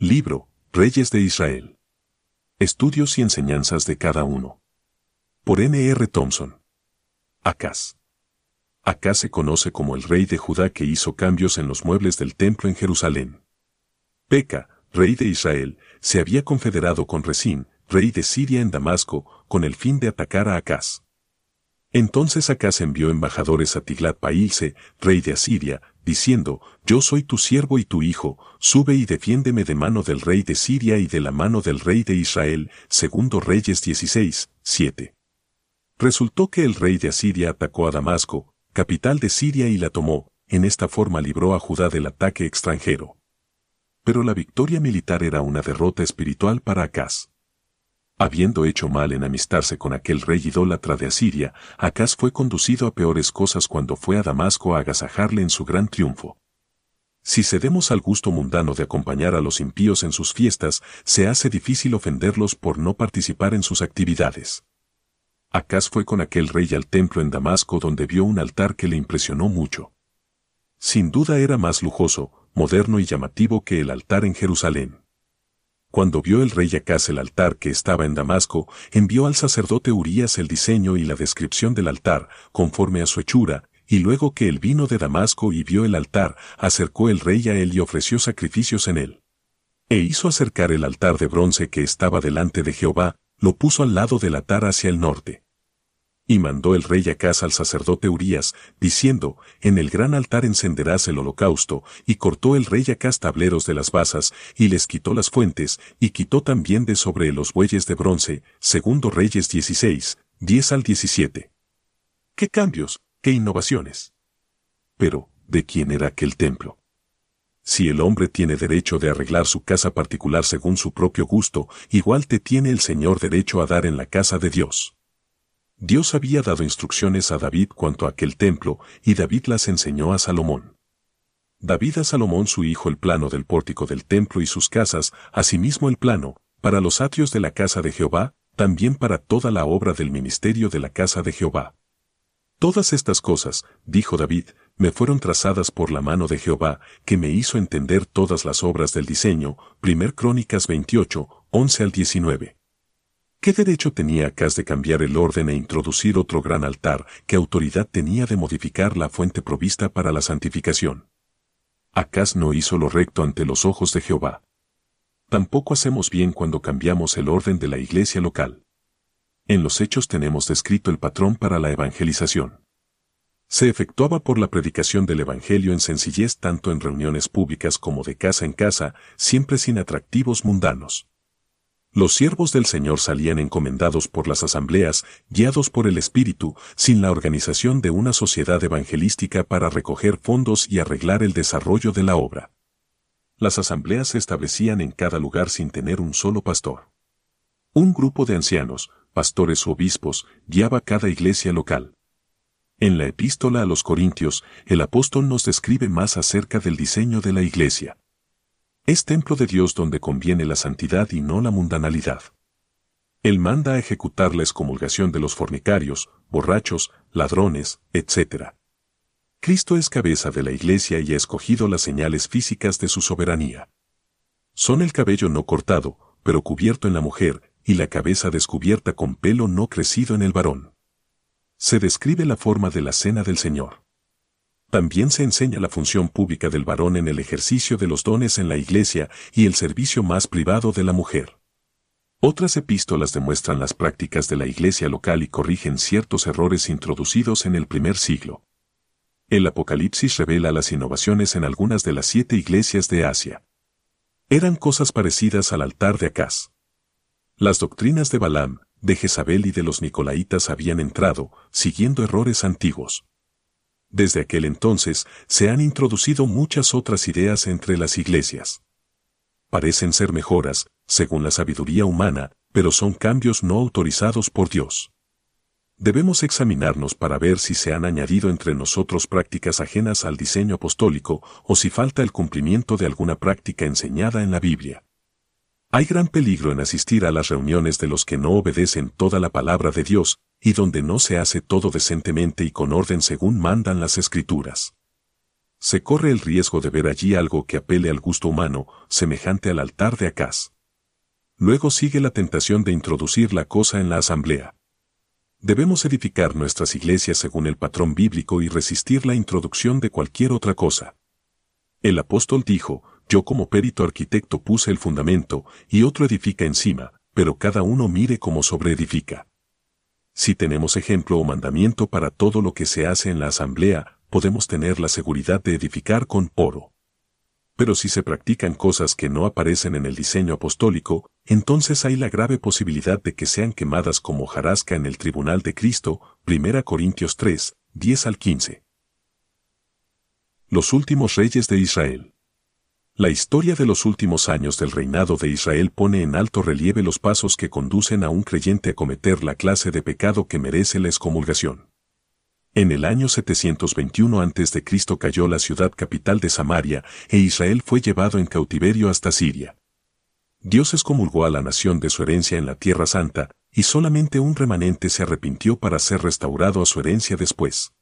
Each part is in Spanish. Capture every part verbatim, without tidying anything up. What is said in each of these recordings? Libro, Reyes de Israel. Estudios y enseñanzas de cada uno. Por N R Thomson. Acaz. Acaz se conoce como el rey de Judá que hizo cambios en los muebles del templo en Jerusalén. Peca, rey de Israel, se había confederado con Resín, rey de Siria en Damasco, con el fin de atacar a Acaz. Entonces Acaz envió embajadores a Tiglat-Pileser, rey de Asiria, diciendo, «Yo soy tu siervo y tu hijo, sube y defiéndeme de mano del rey de Siria y de la mano del rey de Israel», segundo Reyes dieciséis, siete. Resultó que el rey de Asiria atacó a Damasco, capital de Siria, y la tomó. En esta forma libró a Judá del ataque extranjero. Pero la victoria militar era una derrota espiritual para Acaz. Habiendo hecho mal en amistarse con aquel rey idólatra de Asiria, Acaz fue conducido a peores cosas cuando fue a Damasco a agasajarle en su gran triunfo. Si cedemos al gusto mundano de acompañar a los impíos en sus fiestas, se hace difícil ofenderlos por no participar en sus actividades. Acaz fue con aquel rey al templo en Damasco, donde vio un altar que le impresionó mucho. Sin duda era más lujoso, moderno y llamativo que el altar en Jerusalén. Cuando vio el rey Acaz el altar que estaba en Damasco, envió al sacerdote Urías el diseño y la descripción del altar, conforme a su hechura, y luego que él vino de Damasco y vio el altar, acercó el rey a él y ofreció sacrificios en él. E hizo acercar el altar de bronce que estaba delante de Jehová, lo puso al lado del altar hacia el norte. Y mandó el rey Acaz al sacerdote Urías, diciendo, «En el gran altar encenderás el holocausto», y cortó el rey Acaz tableros de las basas, y les quitó las fuentes, y quitó también de sobre los bueyes de bronce, segundo Reyes dieciséis, diez al diecisiete. ¡Qué cambios, qué innovaciones! Pero, ¿de quién era aquel templo? Si el hombre tiene derecho de arreglar su casa particular según su propio gusto, igual te tiene el Señor derecho a dar en la casa de Dios. Dios había dado instrucciones a David cuanto a aquel templo, y David las enseñó a Salomón. David a Salomón su hijo el plano del pórtico del templo y sus casas, asimismo el plano, para los atrios de la casa de Jehová, también para toda la obra del ministerio de la casa de Jehová. Todas estas cosas, dijo David, me fueron trazadas por la mano de Jehová, que me hizo entender todas las obras del diseño, primera Crónicas veintiocho, once al diecinueve. ¿Qué derecho tenía Acaz de cambiar el orden e introducir otro gran altar? ¿Qué autoridad tenía de modificar la fuente provista para la santificación? Acaz no hizo lo recto ante los ojos de Jehová. Tampoco hacemos bien cuando cambiamos el orden de la iglesia local. En los Hechos tenemos descrito el patrón para la evangelización. Se efectuaba por la predicación del evangelio en sencillez tanto en reuniones públicas como de casa en casa, siempre sin atractivos mundanos. Los siervos del Señor salían encomendados por las asambleas, guiados por el Espíritu, sin la organización de una sociedad evangelística para recoger fondos y arreglar el desarrollo de la obra. Las asambleas se establecían en cada lugar sin tener un solo pastor. Un grupo de ancianos, pastores u obispos, guiaba cada iglesia local. En la epístola a los Corintios, el apóstol nos describe más acerca del diseño de la iglesia. Es templo de Dios donde conviene la santidad y no la mundanalidad. Él manda a ejecutar la excomulgación de los fornicarios, borrachos, ladrones, etcétera. Cristo es cabeza de la iglesia y ha escogido las señales físicas de su soberanía. Son el cabello no cortado, pero cubierto en la mujer, y la cabeza descubierta con pelo no crecido en el varón. Se describe la forma de la cena del Señor. También se enseña la función pública del varón en el ejercicio de los dones en la iglesia y el servicio más privado de la mujer. Otras epístolas demuestran las prácticas de la iglesia local y corrigen ciertos errores introducidos en el primer siglo. El Apocalipsis revela las innovaciones en algunas de las siete iglesias de Asia. Eran cosas parecidas al altar de Acaz. Las doctrinas de Balaam, de Jezabel y de los Nicolaitas habían entrado, siguiendo errores antiguos. Desde aquel entonces, se han introducido muchas otras ideas entre las iglesias. Parecen ser mejoras, según la sabiduría humana, pero son cambios no autorizados por Dios. Debemos examinarnos para ver si se han añadido entre nosotros prácticas ajenas al diseño apostólico o si falta el cumplimiento de alguna práctica enseñada en la Biblia. Hay gran peligro en asistir a las reuniones de los que no obedecen toda la palabra de Dios, y donde no se hace todo decentemente y con orden según mandan las Escrituras. se corre el riesgo de ver allí algo que apele al gusto humano, semejante al altar de Acaz. Luego sigue la tentación de introducir la cosa en la asamblea. Debemos edificar nuestras iglesias según el patrón bíblico y resistir la introducción de cualquier otra cosa. El apóstol dijo, yo como perito arquitecto puse el fundamento, y otro edifica encima, pero cada uno mire cómo sobreedifica. Si tenemos ejemplo o mandamiento para todo lo que se hace en la asamblea, podemos tener la seguridad de edificar con oro. Pero si se practican cosas que no aparecen en el diseño apostólico, entonces hay la grave posibilidad de que sean quemadas como hojarasca en el tribunal de Cristo, primera Corintios tres, diez al quince. Los últimos reyes de Israel. La historia de los últimos años del reinado de Israel pone en alto relieve los pasos que conducen a un creyente a cometer la clase de pecado que merece la excomulgación. En el año setecientos veintiuno antes de Cristo cayó la ciudad capital de Samaria, e Israel fue llevado en cautiverio hasta Siria. Dios excomulgó a la nación de su herencia en la Tierra Santa, y solamente un remanente se arrepintió para ser restaurado a su herencia después.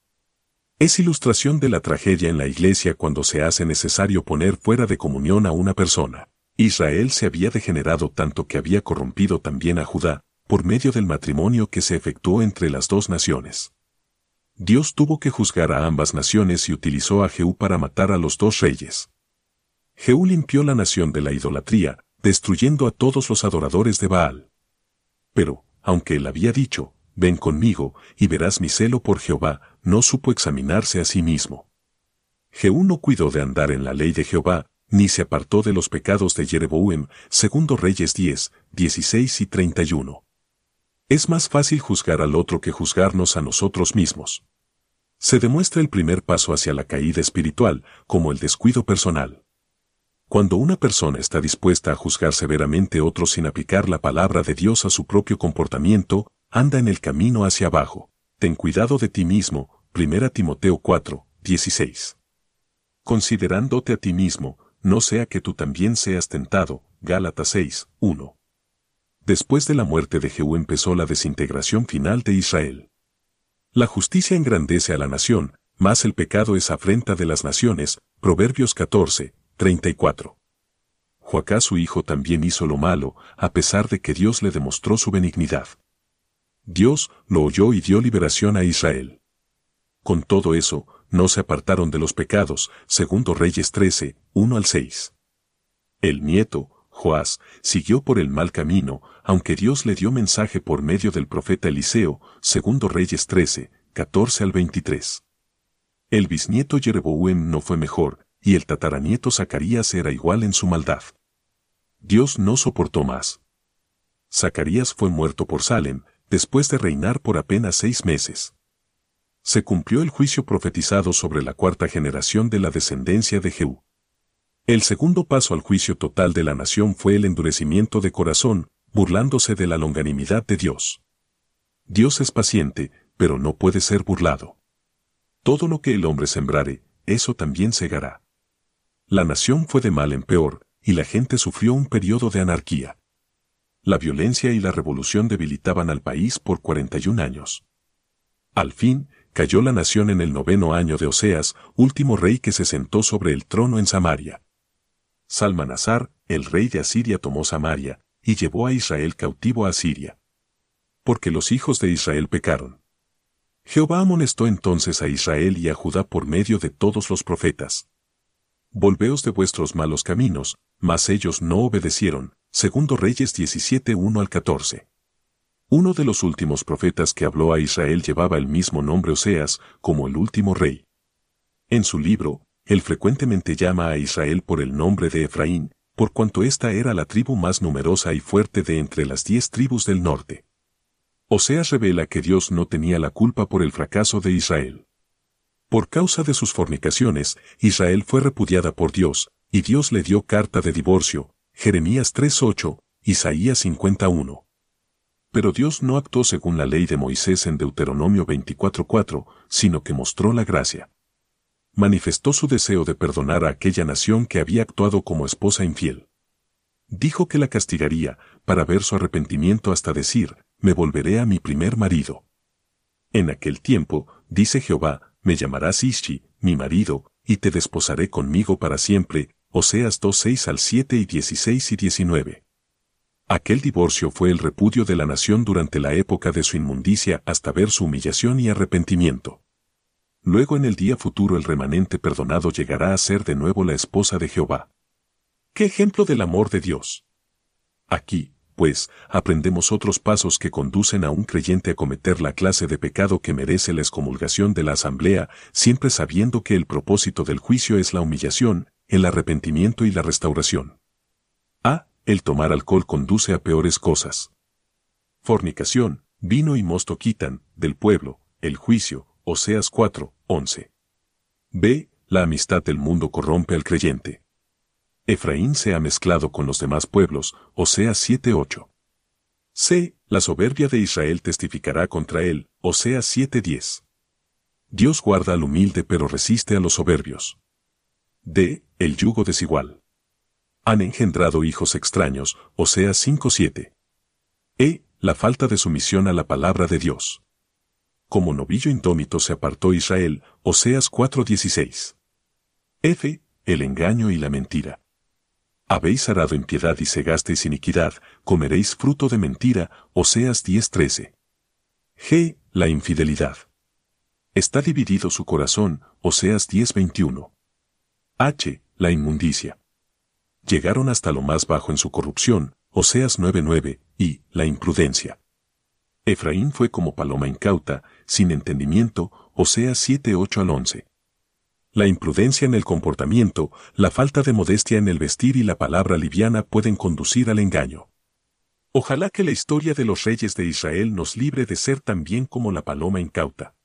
Es ilustración de la tragedia en la iglesia cuando se hace necesario poner fuera de comunión a una persona. Israel se había degenerado tanto que había corrompido también a Judá, por medio del matrimonio que se efectuó entre las dos naciones. Dios tuvo que juzgar a ambas naciones y utilizó a Jehú para matar a los dos reyes. Jehú limpió la nación de la idolatría, destruyendo a todos los adoradores de Baal. Pero, aunque él había dicho, ven conmigo, y verás mi celo por Jehová, no supo examinarse a sí mismo. Jehú no cuidó de andar en la ley de Jehová, ni se apartó de los pecados de Jeroboam, segundo Reyes diez, dieciséis y treinta y uno. Es más fácil juzgar al otro que juzgarnos a nosotros mismos. Se demuestra el primer paso hacia la caída espiritual, como el descuido personal. Cuando una persona está dispuesta a juzgar severamente a otro sin aplicar la palabra de Dios a su propio comportamiento, anda en el camino hacia abajo. Ten cuidado de ti mismo, primera Timoteo cuatro, dieciséis. Considerándote a ti mismo, no sea que tú también seas tentado, Gálatas seis, uno. Después de la muerte de Jehú empezó la desintegración final de Israel. La justicia engrandece a la nación, mas el pecado es afrenta de las naciones, Proverbios catorce, treinta y cuatro. Joacás su hijo también hizo lo malo, a pesar de que Dios le demostró su benignidad. Dios lo oyó y dio liberación a Israel. Con todo eso, no se apartaron de los pecados, segundo Reyes trece, uno al seis. El nieto, Joás, siguió por el mal camino, aunque Dios le dio mensaje por medio del profeta Eliseo, segundo Reyes trece, catorce al veintitrés. El bisnieto Jeroboam no fue mejor, y el tataranieto Zacarías era igual en su maldad. Dios no soportó más. Zacarías fue muerto por Salem, después de reinar por apenas seis meses. Se cumplió el juicio profetizado sobre la cuarta generación de la descendencia de Jehú. El segundo paso al juicio total de la nación fue el endurecimiento de corazón, burlándose de la longanimidad de Dios. Dios es paciente, pero no puede ser burlado. Todo lo que el hombre sembrare, eso también segará. La nación fue de mal en peor, y la gente sufrió un periodo de anarquía. La violencia y la revolución debilitaban al país por cuarenta y un años. Al fin, cayó la nación en el noveno año de Oseas, último rey que se sentó sobre el trono en Samaria. Salmanazar, el rey de Asiria, tomó Samaria, y llevó a Israel cautivo a Asiria. Porque los hijos de Israel pecaron. Jehová amonestó entonces a Israel y a Judá por medio de todos los profetas. Volveos de vuestros malos caminos, mas ellos no obedecieron, segundo Reyes diecisiete, uno al catorce. Uno de los últimos profetas que habló a Israel llevaba el mismo nombre Oseas, como el último rey. En su libro, él frecuentemente llama a Israel por el nombre de Efraín, por cuanto ésta era la tribu más numerosa y fuerte de entre las diez tribus del norte. Oseas revela que Dios no tenía la culpa por el fracaso de Israel. Por causa de sus fornicaciones, Israel fue repudiada por Dios, y Dios le dio carta de divorcio, Jeremías tres ocho, Isaías cincuenta y uno. Pero Dios no actuó según la ley de Moisés en Deuteronomio veinticuatro cuatro, sino que mostró la gracia. Manifestó su deseo de perdonar a aquella nación que había actuado como esposa infiel. Dijo que la castigaría, para ver su arrepentimiento hasta decir, me volveré a mi primer marido. En aquel tiempo, dice Jehová, me llamarás Ishi, mi marido, y te desposaré conmigo para siempre. Oseas dos seis al siete y dieciséis y diecinueve. Aquel divorcio fue el repudio de la nación durante la época de su inmundicia hasta ver su humillación y arrepentimiento. Luego en el día futuro el remanente perdonado llegará a ser de nuevo la esposa de Jehová. ¡Qué ejemplo del amor de Dios! Aquí, pues, aprendemos otros pasos que conducen a un creyente a cometer la clase de pecado que merece la excomulgación de la asamblea, siempre sabiendo que el propósito del juicio es la humillación, el arrepentimiento y la restauración. A. El tomar alcohol conduce a peores cosas. Fornicación, vino y mosto quitan del pueblo el juicio, Oseas cuatro, once. B. La amistad del mundo corrompe al creyente. Efraín se ha mezclado con los demás pueblos, Oseas siete, ocho. C. La soberbia de Israel testificará contra él, Oseas siete, diez. Dios guarda al humilde pero resiste a los soberbios. D. El yugo desigual. Han engendrado hijos extraños, Oseas cinco, siete. E. La falta de sumisión a la palabra de Dios. Como novillo indómito se apartó Israel, Oseas cuatro, dieciséis. F. El engaño y la mentira. Habéis arado impiedad y segasteis iniquidad, comeréis fruto de mentira, Oseas diez, trece. G. La infidelidad. Está dividido su corazón, Oseas diez, veintiuno. H. La inmundicia. Llegaron hasta lo más bajo en su corrupción, Oseas nueve, nueve, y la imprudencia. Efraín fue como paloma incauta, sin entendimiento, Oseas siete, ocho al once. La imprudencia en el comportamiento, la falta de modestia en el vestir y la palabra liviana pueden conducir al engaño. Ojalá que la historia de los reyes de Israel nos libre de ser tan bien como la paloma incauta.